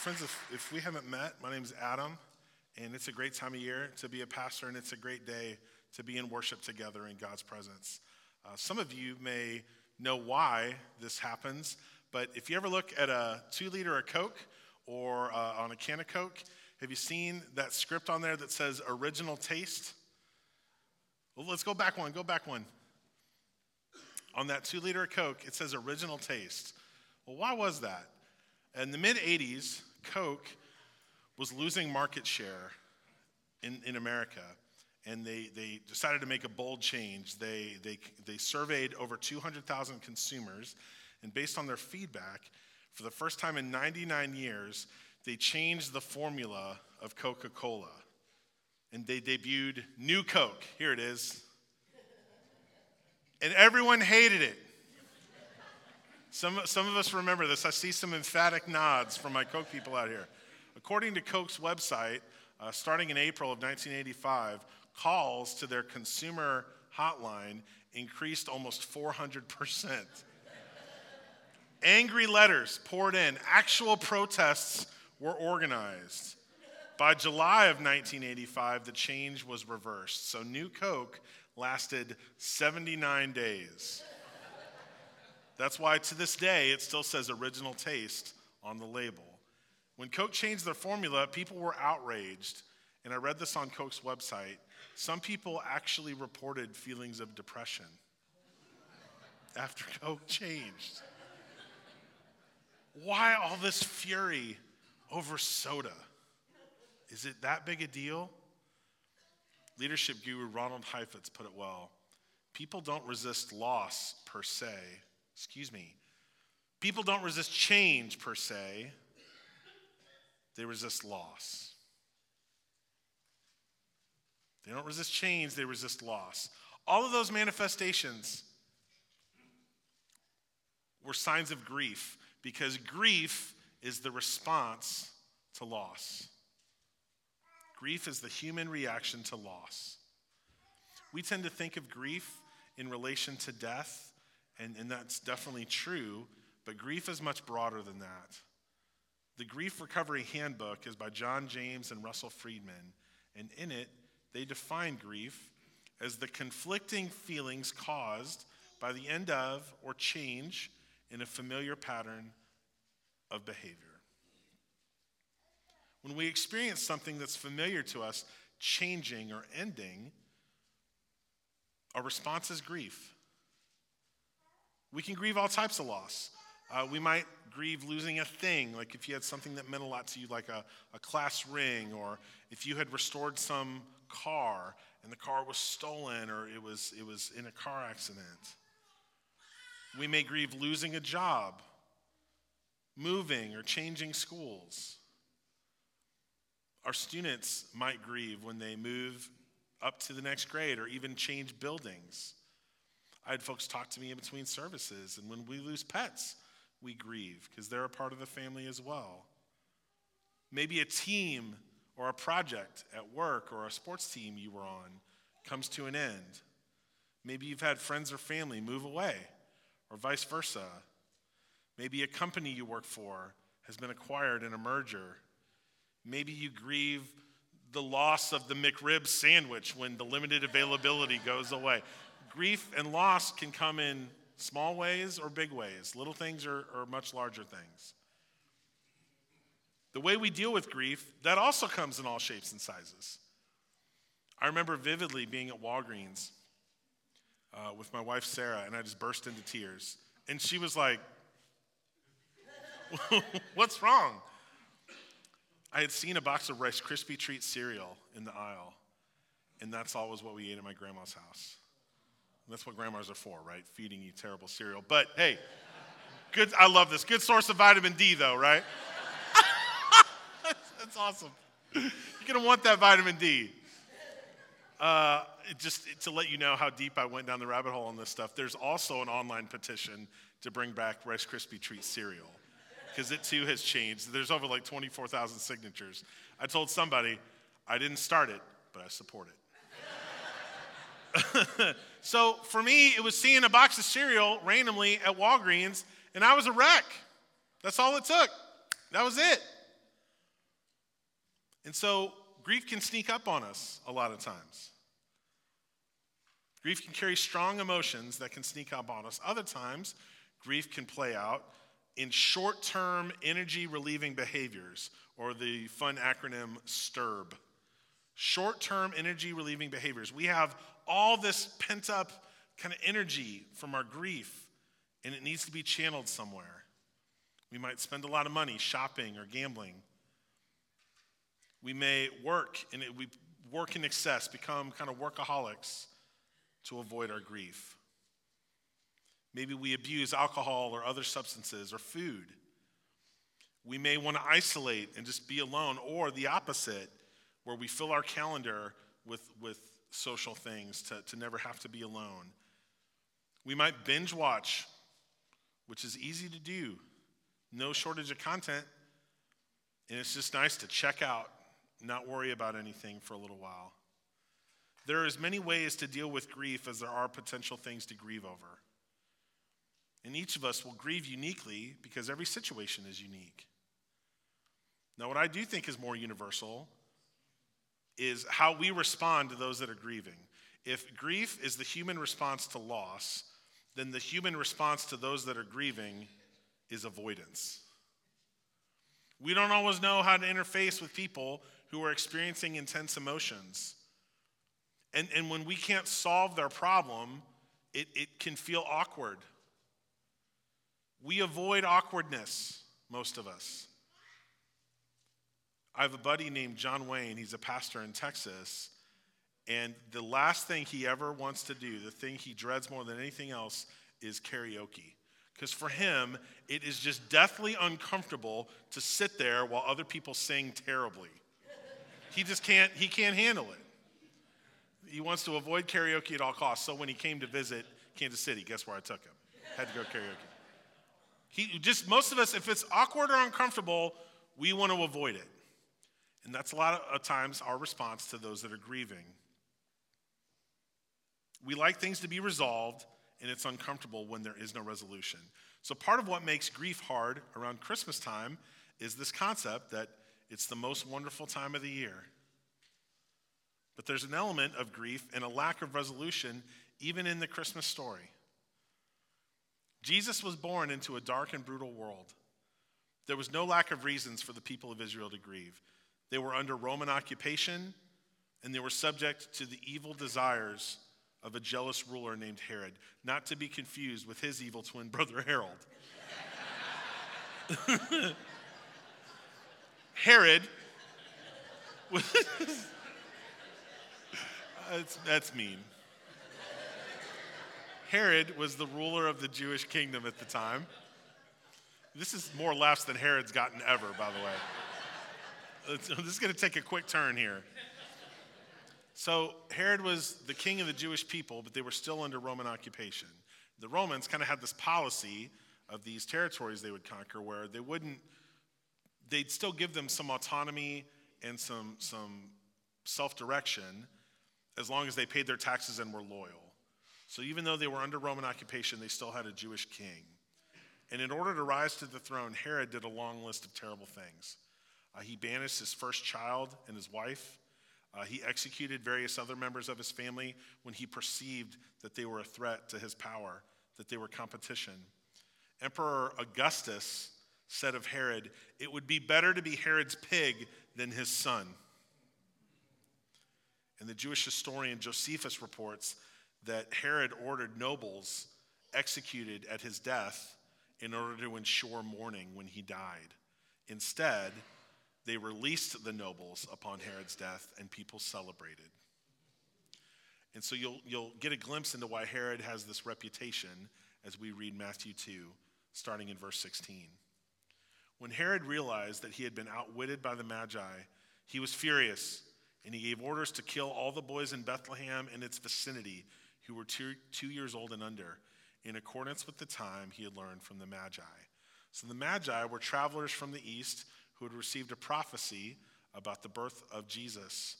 Friends, if we haven't met, my name's Adam, and it's a great time of year to be a pastor, and it's a great day to be in worship together in God's presence. Some of you may know why this happens, but if you ever look at a 2 liter of Coke or on a can of Coke, have you seen that script on there that says original taste? Well, let's go back one, On that 2 liter of Coke, it says original taste. Well, why was that? In the mid-'80s, Coke was losing market share in America, and they decided to make a bold change. They surveyed over 200,000 consumers, and based on their feedback, for the first time in 99 years, they changed the formula of Coca-Cola, and they debuted New Coke. Here it is. And everyone hated it. Some of us remember this. I see some emphatic nods from my Coke people out here. According to Coke's website, starting in April of 1985, calls to their consumer hotline increased almost 400%. Angry letters poured in. Actual protests were organized. By July of 1985, the change was reversed. So New Coke lasted 79 days. That's why to this day it still says original taste on the label. When Coke changed their formula, people were outraged. And I read this on Coke's website. Some people actually reported feelings of depression after Coke changed. Why all this fury over soda? Is it that big a deal? Leadership guru Ronald Heifetz put it well. People don't resist change per se. They resist loss. They don't resist change, they resist loss. All of those manifestations were signs of grief because grief is the response to loss. Grief is the human reaction to loss. We tend to think of grief in relation to death, and that's definitely true, but grief is much broader than that. The Grief Recovery Handbook is by John James and Russell Friedman, and in it, they define grief as the conflicting feelings caused by the end of or change in a familiar pattern of behavior. When we experience something that's familiar to us changing or ending, our response is grief. We can grieve all types of loss. We might grieve losing a thing, like if you had something that meant a lot to you, like a class ring, or if you had restored some car and the car was stolen or it was in a car accident. We may grieve losing a job, moving or changing schools. Our students might grieve when they move up to the next grade or even change buildings. I had folks talk to me in between services, and when we lose pets, we grieve because they're a part of the family as well. Maybe a team or a project at work or a sports team you were on comes to an end. Maybe you've had friends or family move away or vice versa. Maybe a company you work for has been acquired in a merger. Maybe you grieve the loss of the McRib sandwich when the limited availability goes away. Grief and loss can come in small ways or big ways, little things or much larger things. The way we deal with grief, that also comes in all shapes and sizes. I remember vividly being at Walgreens with my wife, Sarah, and I just burst into tears. And she was like, what's wrong? I had seen a box of Rice Krispie Treat cereal in the aisle, and that's always what we ate at my grandma's house. That's what grandmas are for, right? Feeding you terrible cereal. But hey, good. I love this. Good source of vitamin D, though, right? That's awesome. You're gonna want that vitamin D. Just to let you know how deep I went down the rabbit hole on this stuff. There's also an online petition to bring back Rice Krispie Treat cereal because it too has changed. There's over like 24,000 signatures. I told somebody I didn't start it, but I support it. So for me, it was seeing a box of cereal randomly at Walgreens, and I was a wreck. That's all it took. That was it. And so grief can sneak up on us a lot of times. Grief can carry strong emotions that can sneak up on us. Other times, grief can play out in short-term energy-relieving behaviors, or the fun acronym STIRB. Short-term energy-relieving behaviors. We have all this pent-up kind of energy from our grief, and it needs to be channeled somewhere. We might spend a lot of money shopping or gambling. We may work, and we work in excess, become kind of workaholics to avoid our grief. Maybe we abuse alcohol or other substances or food. We may want to isolate and just be alone, or the opposite, where we fill our calendar with social things to never have to be alone. We might binge watch, which is easy to do. No shortage of content. And it's just nice to check out, not worry about anything for a little while. There are as many ways to deal with grief as there are potential things to grieve over. And each of us will grieve uniquely because every situation is unique. Now, what I do think is more universal is how we respond to those that are grieving. If grief is the human response to loss, then the human response to those that are grieving is avoidance. We don't always know how to interface with people who are experiencing intense emotions. And when we can't solve their problem, it can feel awkward. We avoid awkwardness, most of us. I have a buddy named John Wayne. He's a pastor in Texas. And the last thing he ever wants to do, the thing he dreads more than anything else, is karaoke. Because for him, it is just deathly uncomfortable to sit there while other people sing terribly. He can't handle it. He wants to avoid karaoke at all costs. So when he came to visit Kansas City, guess where I took him? Had to go karaoke. Most of us, if it's awkward or uncomfortable, we want to avoid it. And that's a lot of times our response to those that are grieving. We like things to be resolved, and it's uncomfortable when there is no resolution. So part of what makes grief hard around Christmas time is this concept that it's the most wonderful time of the year. But there's an element of grief and a lack of resolution even in the Christmas story. Jesus was born into a dark and brutal world. There was no lack of reasons for the people of Israel to grieve. They were under Roman occupation, and they were subject to the evil desires of a jealous ruler named Herod, not to be confused with his evil twin brother, Harold. Herod was... That's mean. Herod was the ruler of the Jewish kingdom at the time. This is more laughs than Herod's gotten ever, by the way. This is going to take a quick turn here. So Herod was the king of the Jewish people, but they were still under Roman occupation. The Romans kind of had this policy of these territories they would conquer where they'd still give them some autonomy and some self-direction as long as they paid their taxes and were loyal. So even though they were under Roman occupation, they still had a Jewish king. And in order to rise to the throne, Herod did a long list of terrible things. He banished his first child and his wife. He executed various other members of his family when he perceived that they were a threat to his power, that they were competition. Emperor Augustus said of Herod, "It would be better to be Herod's pig than his son." And the Jewish historian Josephus reports that Herod ordered nobles executed at his death in order to ensure mourning when he died. Instead, they released the nobles upon Herod's death, and people celebrated. And so you'll get a glimpse into why Herod has this reputation as we read Matthew 2, starting in verse 16. When Herod realized that he had been outwitted by the Magi, he was furious, and he gave orders to kill all the boys in Bethlehem and its vicinity who were two years old and under, in accordance with the time he had learned from the Magi. So the Magi were travelers from the east who had received a prophecy about the birth of Jesus.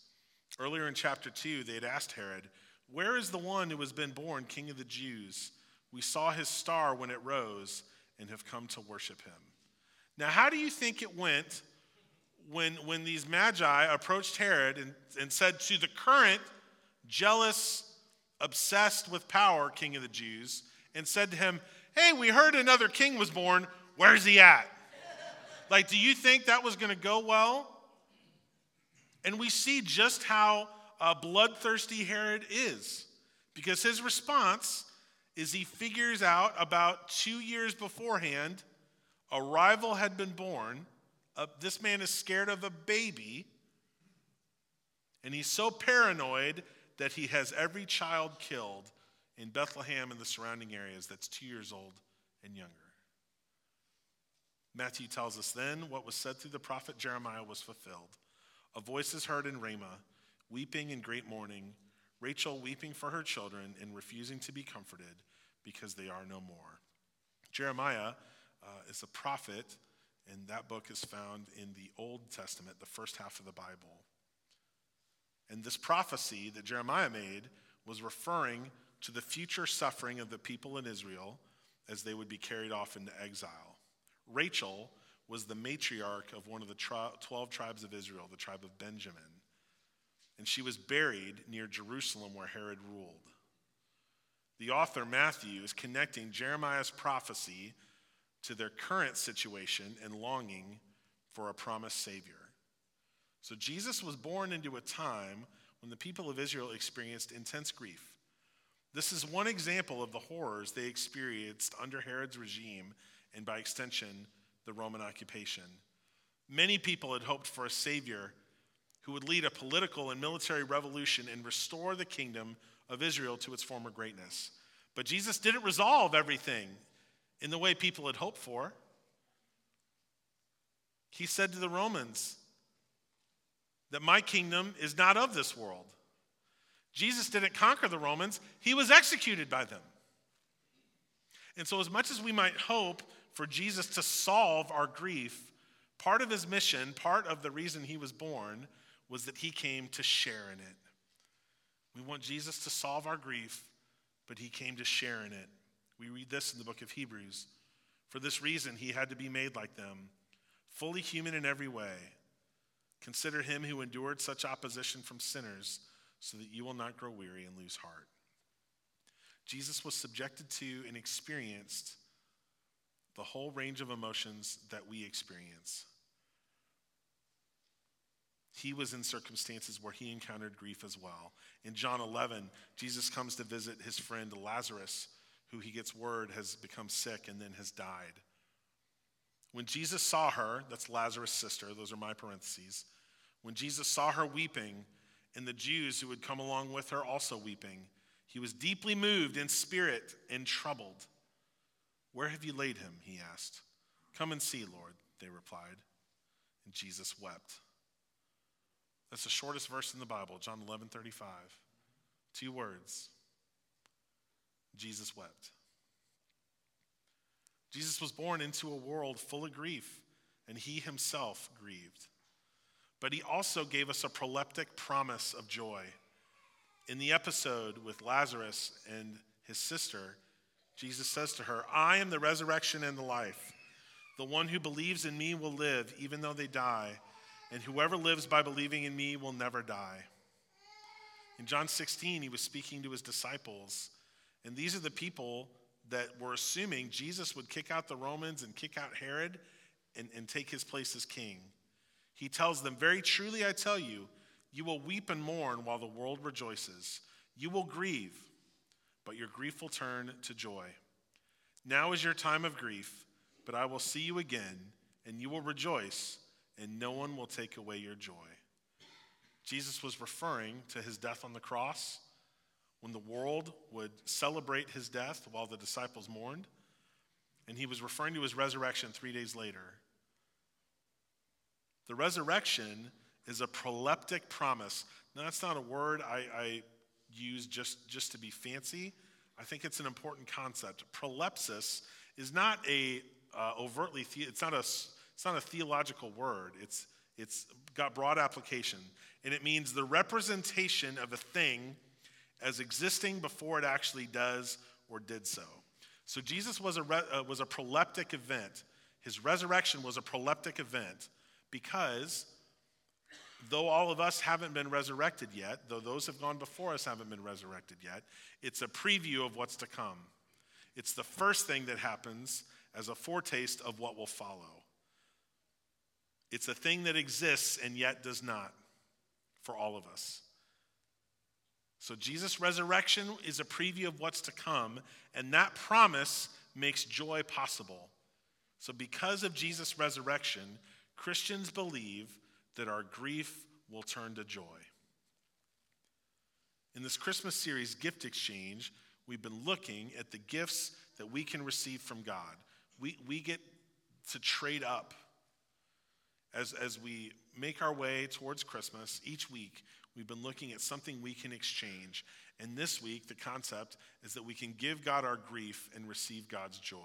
Earlier in chapter 2, they had asked Herod, "Where is the one who has been born king of the Jews? We saw his star when it rose and have come to worship him." Now, how do you think it went when these magi approached Herod and said to the current jealous, obsessed with power king of the Jews, and said to him, hey, we heard another king was born. Where's he at? Like, do you think that was going to go well? And we see just how bloodthirsty Herod is, because his response is he figures out about 2 years beforehand, a rival had been born. This man is scared of a baby, and he's so paranoid that he has every child killed in Bethlehem and the surrounding areas that's 2 years old and younger. Matthew tells us then what was said through the prophet Jeremiah was fulfilled. A voice is heard in Ramah, weeping in great mourning, Rachel weeping for her children and refusing to be comforted because they are no more. Jeremiah is a prophet, and that book is found in the Old Testament, the first half of the Bible. And this prophecy that Jeremiah made was referring to the future suffering of the people in Israel as they would be carried off into exile. Rachel was the matriarch of one of the 12 tribes of Israel, the tribe of Benjamin. And she was buried near Jerusalem where Herod ruled. The author, Matthew, is connecting Jeremiah's prophecy to their current situation and longing for a promised Savior. So Jesus was born into a time when the people of Israel experienced intense grief. This is one example of the horrors they experienced under Herod's regime and, by extension, the Roman occupation. Many people had hoped for a savior who would lead a political and military revolution and restore the kingdom of Israel to its former greatness. But Jesus didn't resolve everything in the way people had hoped for. He said to the Romans that my kingdom is not of this world. Jesus didn't conquer the Romans. He was executed by them. And so as much as we might hope for Jesus to solve our grief, part of his mission, part of the reason he was born, was that he came to share in it. We want Jesus to solve our grief, but he came to share in it. We read this in the book of Hebrews. For this reason, he had to be made like them, fully human in every way. Consider him who endured such opposition from sinners, so that you will not grow weary and lose heart. Jesus was subjected to and experienced the whole range of emotions that we experience. He was in circumstances where he encountered grief as well. In John 11, Jesus comes to visit his friend Lazarus, who he gets word has become sick and then has died. When Jesus saw her, that's Lazarus' sister, those are my parentheses. When Jesus saw her weeping, and the Jews who had come along with her also weeping, he was deeply moved in spirit and troubled. Where have you laid him? He asked. Come and see, Lord, they replied. And Jesus wept. That's the shortest verse in the Bible, John 11:35. 2 words. Jesus wept. Jesus was born into a world full of grief, and he himself grieved. But he also gave us a proleptic promise of joy. In the episode with Lazarus and his sister, Jesus says to her, I am the resurrection and the life. The one who believes in me will live, even though they die. And whoever lives by believing in me will never die. In John 16, he was speaking to his disciples. And these are the people that were assuming Jesus would kick out the Romans and kick out Herod and take his place as king. He tells them, very truly I tell you, you will weep and mourn while the world rejoices. You will grieve, but your grief will turn to joy. Now is your time of grief, but I will see you again, and you will rejoice, and no one will take away your joy. Jesus was referring to his death on the cross, when the world would celebrate his death while the disciples mourned, and he was referring to his resurrection 3 days later. The resurrection is a proleptic promise. Now, that's not a word I use just to be fancy. I think it's an important concept. Prolepsis is not a overtly. It's not a theological word. It's got broad application, and it means the representation of a thing as existing before it actually does or did so. So Jesus was a proleptic event. His resurrection was a proleptic event, because though all of us haven't been resurrected yet, though those have gone before us haven't been resurrected yet, it's a preview of what's to come. It's the first thing that happens as a foretaste of what will follow. It's a thing that exists and yet does not for all of us. So Jesus' resurrection is a preview of what's to come, and that promise makes joy possible. So because of Jesus' resurrection, Christians believe that our grief will turn to joy. In this Christmas series, Gift Exchange, we've been looking at the gifts that we can receive from God. We get to trade up. As we make our way towards Christmas, each week we've been looking at something we can exchange. And this week, the concept is that we can give God our grief and receive God's joy.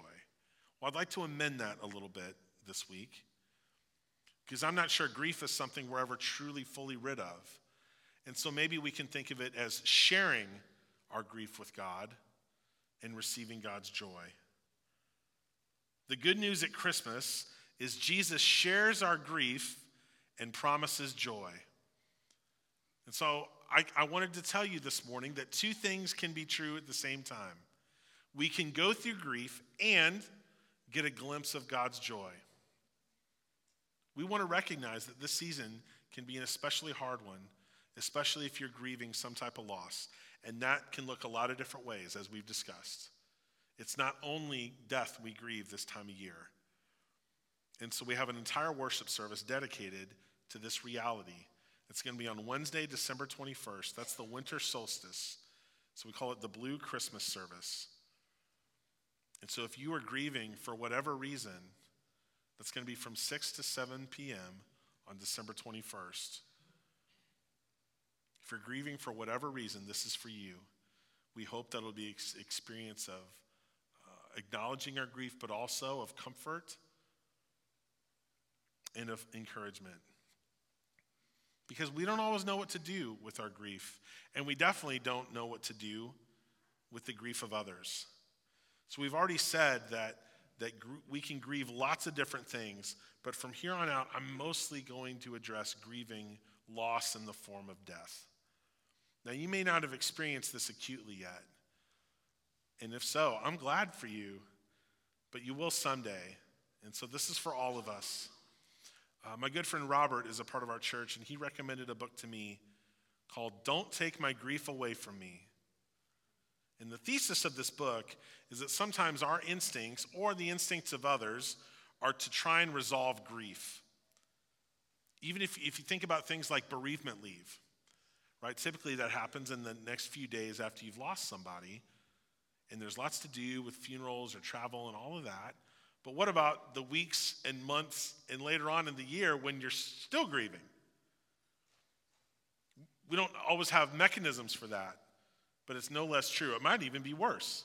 Well, I'd like to amend that a little bit this week, because I'm not sure grief is something we're ever truly fully rid of. And so maybe we can think of it as sharing our grief with God and receiving God's joy. The good news at Christmas is Jesus shares our grief and promises joy. And so I wanted to tell you this morning that two things can be true at the same time. We can go through grief and get a glimpse of God's joy. We want to recognize that this season can be an especially hard one, especially if you're grieving some type of loss. And that can look a lot of different ways, as we've discussed. It's not only death we grieve this time of year. And so we have an entire worship service dedicated to this reality. It's going to be on Wednesday, December 21st. That's the winter solstice. So we call it the Blue Christmas service. And so if you are grieving for whatever reason, that's going to be from 6 to 7 p.m. on December 21st. If you're grieving for whatever reason, this is for you. We hope that it'll be an experience of acknowledging our grief, but also of comfort and of encouragement. Because we don't always know what to do with our grief, and we definitely don't know what to do with the grief of others. So we've already said that we can grieve lots of different things, but from here on out, I'm mostly going to address grieving loss in the form of death. Now, you may not have experienced this acutely yet, and if so, I'm glad for you, but you will someday. And so this is for all of us. My good friend Robert is a part of our church, and he recommended a book to me called Don't Take My Grief Away From Me. And the thesis of this book is that sometimes our instincts or the instincts of others are to try and resolve grief. Even if you think about things like bereavement leave, right? Typically that happens in the next few days after you've lost somebody, and there's lots to do with funerals or travel and all of that. But what about the weeks and months and later on in the year when you're still grieving? We don't always have mechanisms for that, but it's no less true. It might even be worse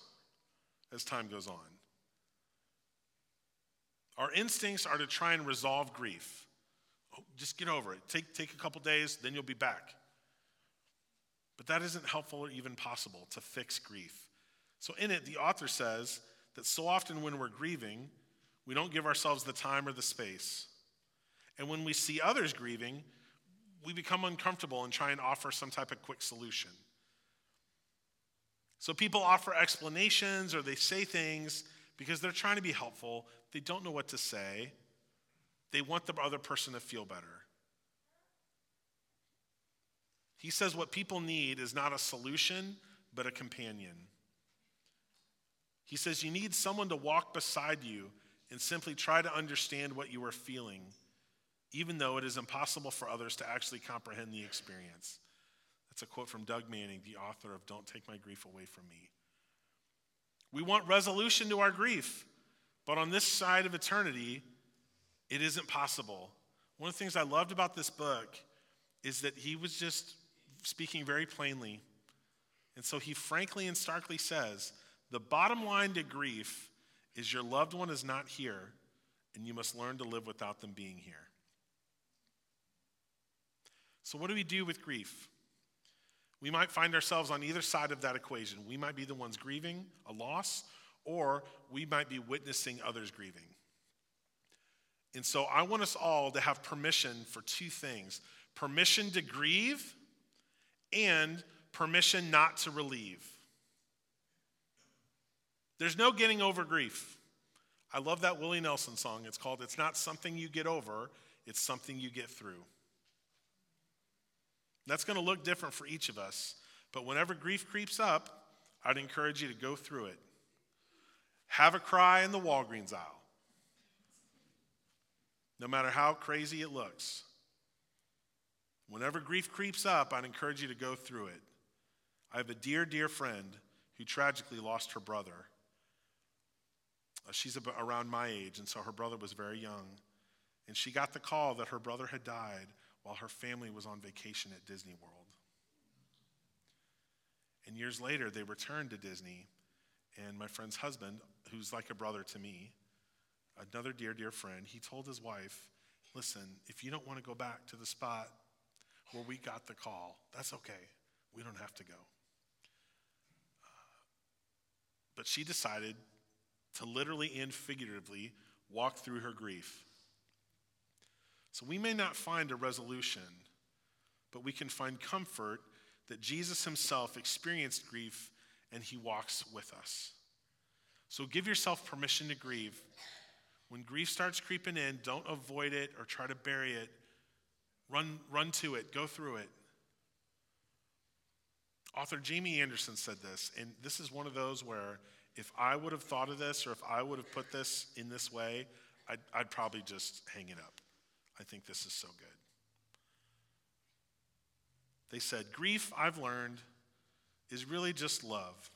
as time goes on. Our instincts are to try and resolve grief. Oh, just get over it. Take a couple days, then you'll be back. But that isn't helpful or even possible to fix grief. So in it, the author says that so often when we're grieving, we don't give ourselves the time or the space. And when we see others grieving, we become uncomfortable and try and offer some type of quick solution. So people offer explanations or they say things because they're trying to be helpful. They don't know what to say. They want the other person to feel better. He says what people need is not a solution, but a companion. He says you need someone to walk beside you and simply try to understand what you are feeling, even though it is impossible for others to actually comprehend the experience. That's a quote from Doug Manning, the author of Don't Take My Grief Away From Me. We want resolution to our grief, but on this side of eternity, it isn't possible. One of the things I loved about this book is that he was just speaking very plainly. And so he frankly and starkly says, the bottom line to grief is your loved one is not here, and you must learn to live without them being here. So what do we do with grief? We might find ourselves on either side of that equation. We might be the ones grieving a loss, or we might be witnessing others grieving. And so I want us all to have permission for two things. permission to grieve and permission not to relieve. There's no getting over grief. I love that Willie Nelson song. It's called, "It's Not Something You Get Over, It's Something You Get Through." That's going to look different for each of us. But whenever grief creeps up, I'd encourage you to go through it. Have a cry in the Walgreens aisle. No matter how crazy it looks. Whenever grief creeps up, I'd encourage you to go through it. I have a dear, dear friend who tragically lost her brother. She's around my age, and so her brother was very young. And she got the call that her brother had died while her family was on vacation at Disney World. And years later, they returned to Disney, and my friend's husband, who's like a brother to me, another dear, dear friend, he told his wife, "Listen, if you don't want to go back to the spot where we got the call, that's okay. We don't have to go." But she decided to literally and figuratively walk through her grief. So we may not find a resolution, but we can find comfort that Jesus himself experienced grief and he walks with us. So give yourself permission to grieve. When grief starts creeping in, don't avoid it or try to bury it. Run to it, go through it. Author Jamie Anderson said this, and this is one of those where if I would have thought of this or if I would have put this in this way, I'd probably just hang it up. I think this is so good. They said, "Grief, I've learned, is really just love.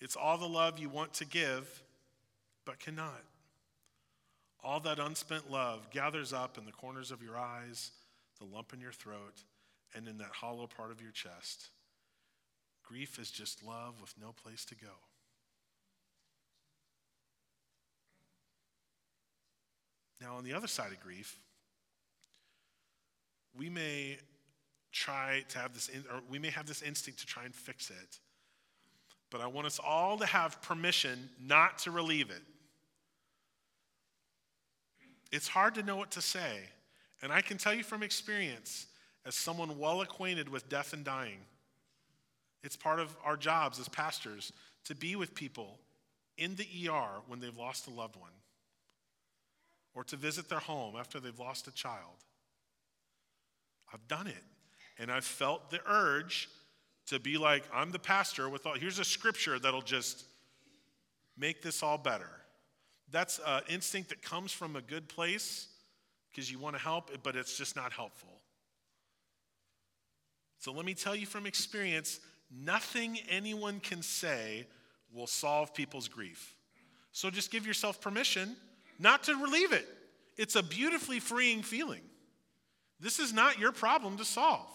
It's all the love you want to give, but cannot. All that unspent love gathers up in the corners of your eyes, the lump in your throat, and in that hollow part of your chest. Grief is just love with no place to go." Now, on the other side of grief, we may try to have this, or we may have this instinct to try and fix it. But I want us all to have permission not to relieve it. It's hard to know what to say. And I can tell you from experience, as someone well acquainted with death and dying, it's part of our jobs as pastors to be with people in the ER when they've lost a loved one, or to visit their home after they've lost a child. I've done it, and I've felt the urge to be like, I'm the pastor with all, here's a scripture that'll just make this all better. That's an instinct that comes from a good place because you want to help, but it's just not helpful. So let me tell you from experience, nothing anyone can say will solve people's grief. So just give yourself permission not to relieve it. It's a beautifully freeing feeling. This is not your problem to solve.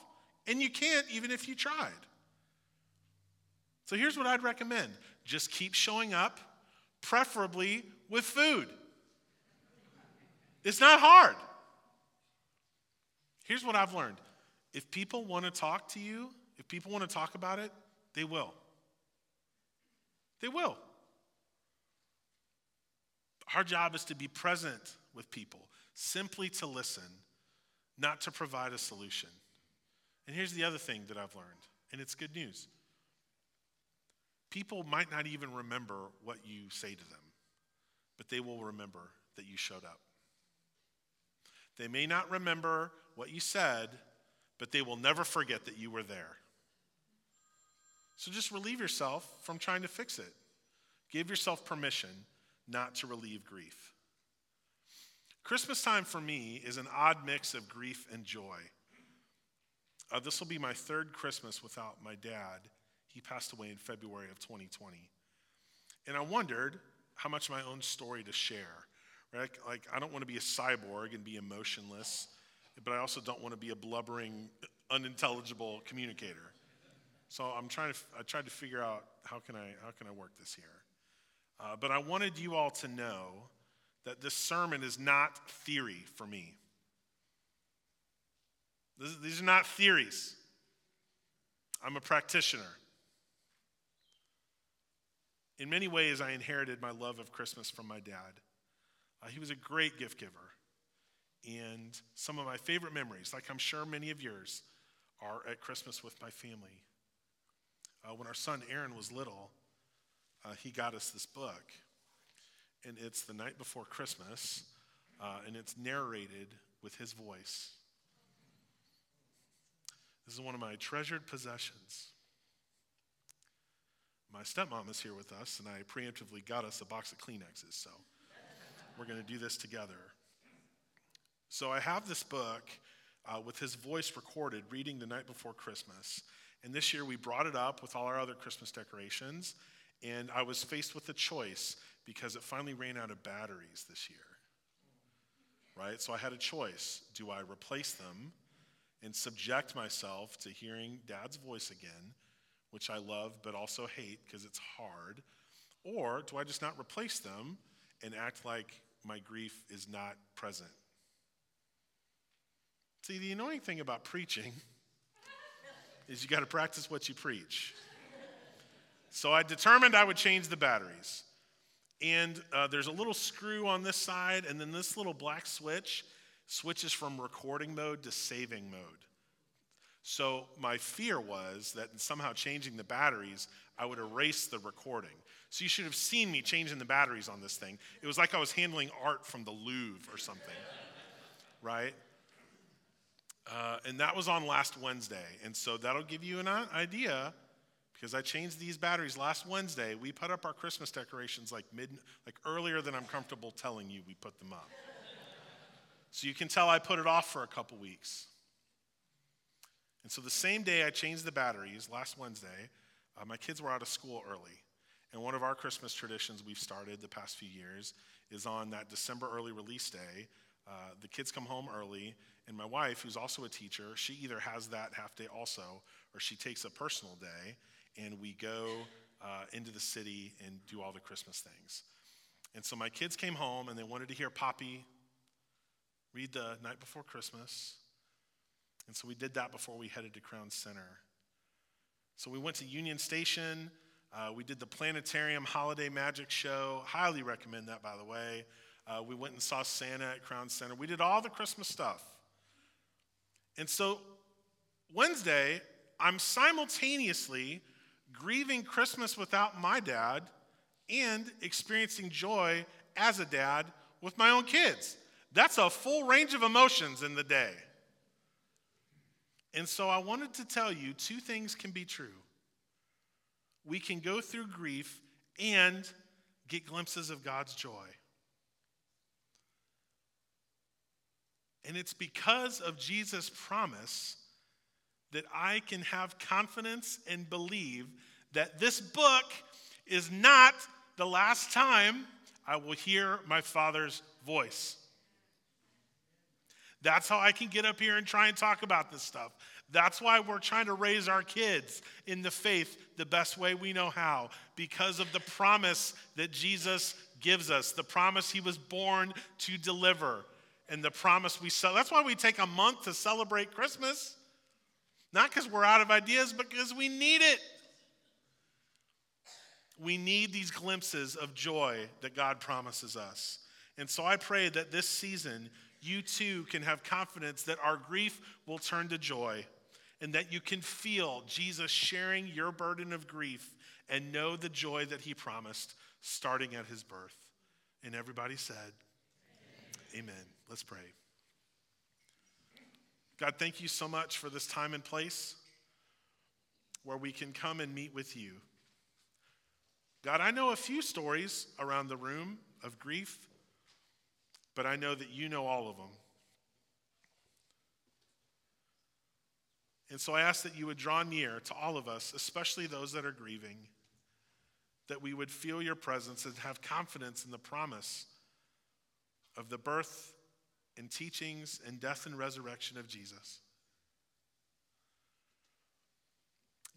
And you can't even if you tried. So here's what I'd recommend. Just keep showing up, preferably with food. It's not hard. Here's what I've learned. If people want to talk to you, if people want to talk about it, they will. They will. Our job is to be present with people, simply to listen, not to provide a solution. And here's the other thing that I've learned, and it's good news. People might not even remember what you say to them, but they will remember that you showed up. They may not remember what you said, but they will never forget that you were there. So just relieve yourself from trying to fix it. Give yourself permission not to relieve grief. Christmas time for me is an odd mix of grief and joy. This will be my third Christmas without my dad. He passed away in February of 2020. And I wondered how much my own story to share. Right? Like, I don't want to be a cyborg and be emotionless, but I also don't want to be a blubbering, unintelligible communicator. So I tried to figure out how can I work this here. But I wanted you all to know that this sermon is not theory for me. These are not theories. I'm a practitioner. In many ways, I inherited my love of Christmas from my dad. He was a great gift giver. And some of my favorite memories, like I'm sure many of yours, are at Christmas with my family. When our son Aaron was little, he got us this book. And it's The Night Before Christmas, and it's narrated with his voice. This is one of my treasured possessions. My stepmom is here with us, and I preemptively got us a box of Kleenexes, so we're going to do this together. So I have this book with his voice recorded, reading The Night Before Christmas. And this year we brought it up with all our other Christmas decorations, and I was faced with a choice because it finally ran out of batteries this year, right? So I had a choice. Do I replace them and subject myself to hearing Dad's voice again, which I love but also hate because it's hard, or do I just not replace them and act like my grief is not present? See, the annoying thing about preaching is you got to practice what you preach. So I determined I would change the batteries. And there's a little screw on this side, and then this little black switch switches from recording mode to saving mode. So my fear was that in somehow changing the batteries, I would erase the recording. So you should have seen me changing the batteries on this thing. It was like I was handling art from the Louvre or something, right? And that was on last Wednesday. And so that'll give you an idea, because I changed these batteries last Wednesday. We put up our Christmas decorations like earlier than I'm comfortable telling you we put them up. So you can tell I put it off for a couple weeks. And so the same day I changed the batteries, last Wednesday, my kids were out of school early. And one of our Christmas traditions we've started the past few years is on that December early release day, the kids come home early, and my wife, who's also a teacher, she either has that half day also, or she takes a personal day, and we go into the city and do all the Christmas things. And so my kids came home, and they wanted to hear Poppy read The Night Before Christmas. And so we did that before we headed to Crown Center. So we went to Union Station. We did the Planetarium Holiday Magic Show. Highly recommend that, by the way. We went and saw Santa at Crown Center. We did all the Christmas stuff. And so Wednesday, I'm simultaneously grieving Christmas without my dad and experiencing joy as a dad with my own kids. That's a full range of emotions in the day. And so I wanted to tell you two things can be true. We can go through grief and get glimpses of God's joy. And it's because of Jesus' promise that I can have confidence and believe that this book is not the last time I will hear my Father's voice. That's how I can get up here and try and talk about this stuff. That's why we're trying to raise our kids in the faith the best way we know how, because of the promise that Jesus gives us, the promise he was born to deliver, and the promise we sell. That's why we take a month to celebrate Christmas, not because we're out of ideas, but because we need it. We need these glimpses of joy that God promises us. And so I pray that this season, you too can have confidence that our grief will turn to joy, and that you can feel Jesus sharing your burden of grief and know the joy that he promised starting at his birth. And everybody said, Amen. Let's pray. God, thank you so much for this time and place where we can come and meet with you. God, I know a few stories around the room of grief, but I know that you know all of them. And so I ask that you would draw near to all of us, especially those that are grieving, that we would feel your presence and have confidence in the promise of the birth and teachings and death and resurrection of Jesus.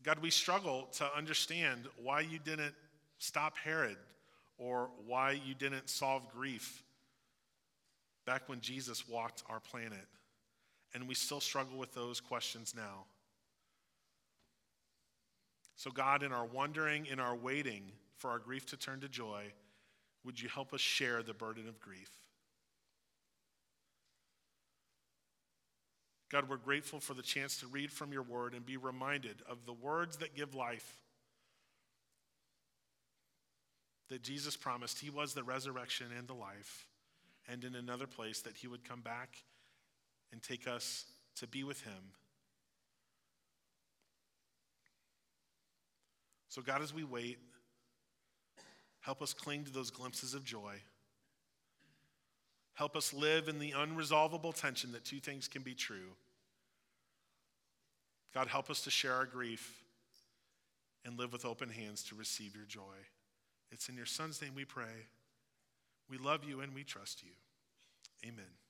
God, we struggle to understand why you didn't stop Herod or why you didn't solve grief back when Jesus walked our planet, and we still struggle with those questions now. So God, in our wondering, in our waiting for our grief to turn to joy, would you help us share the burden of grief? God, we're grateful for the chance to read from your word and be reminded of the words that give life that Jesus promised. He was the resurrection and the life, and in another place that he would come back and take us to be with him. So God, as we wait, help us cling to those glimpses of joy. Help us live in the unresolvable tension that two things can be true. God, help us to share our grief and live with open hands to receive your joy. It's in your Son's name we pray. We love you and we trust you. Amen.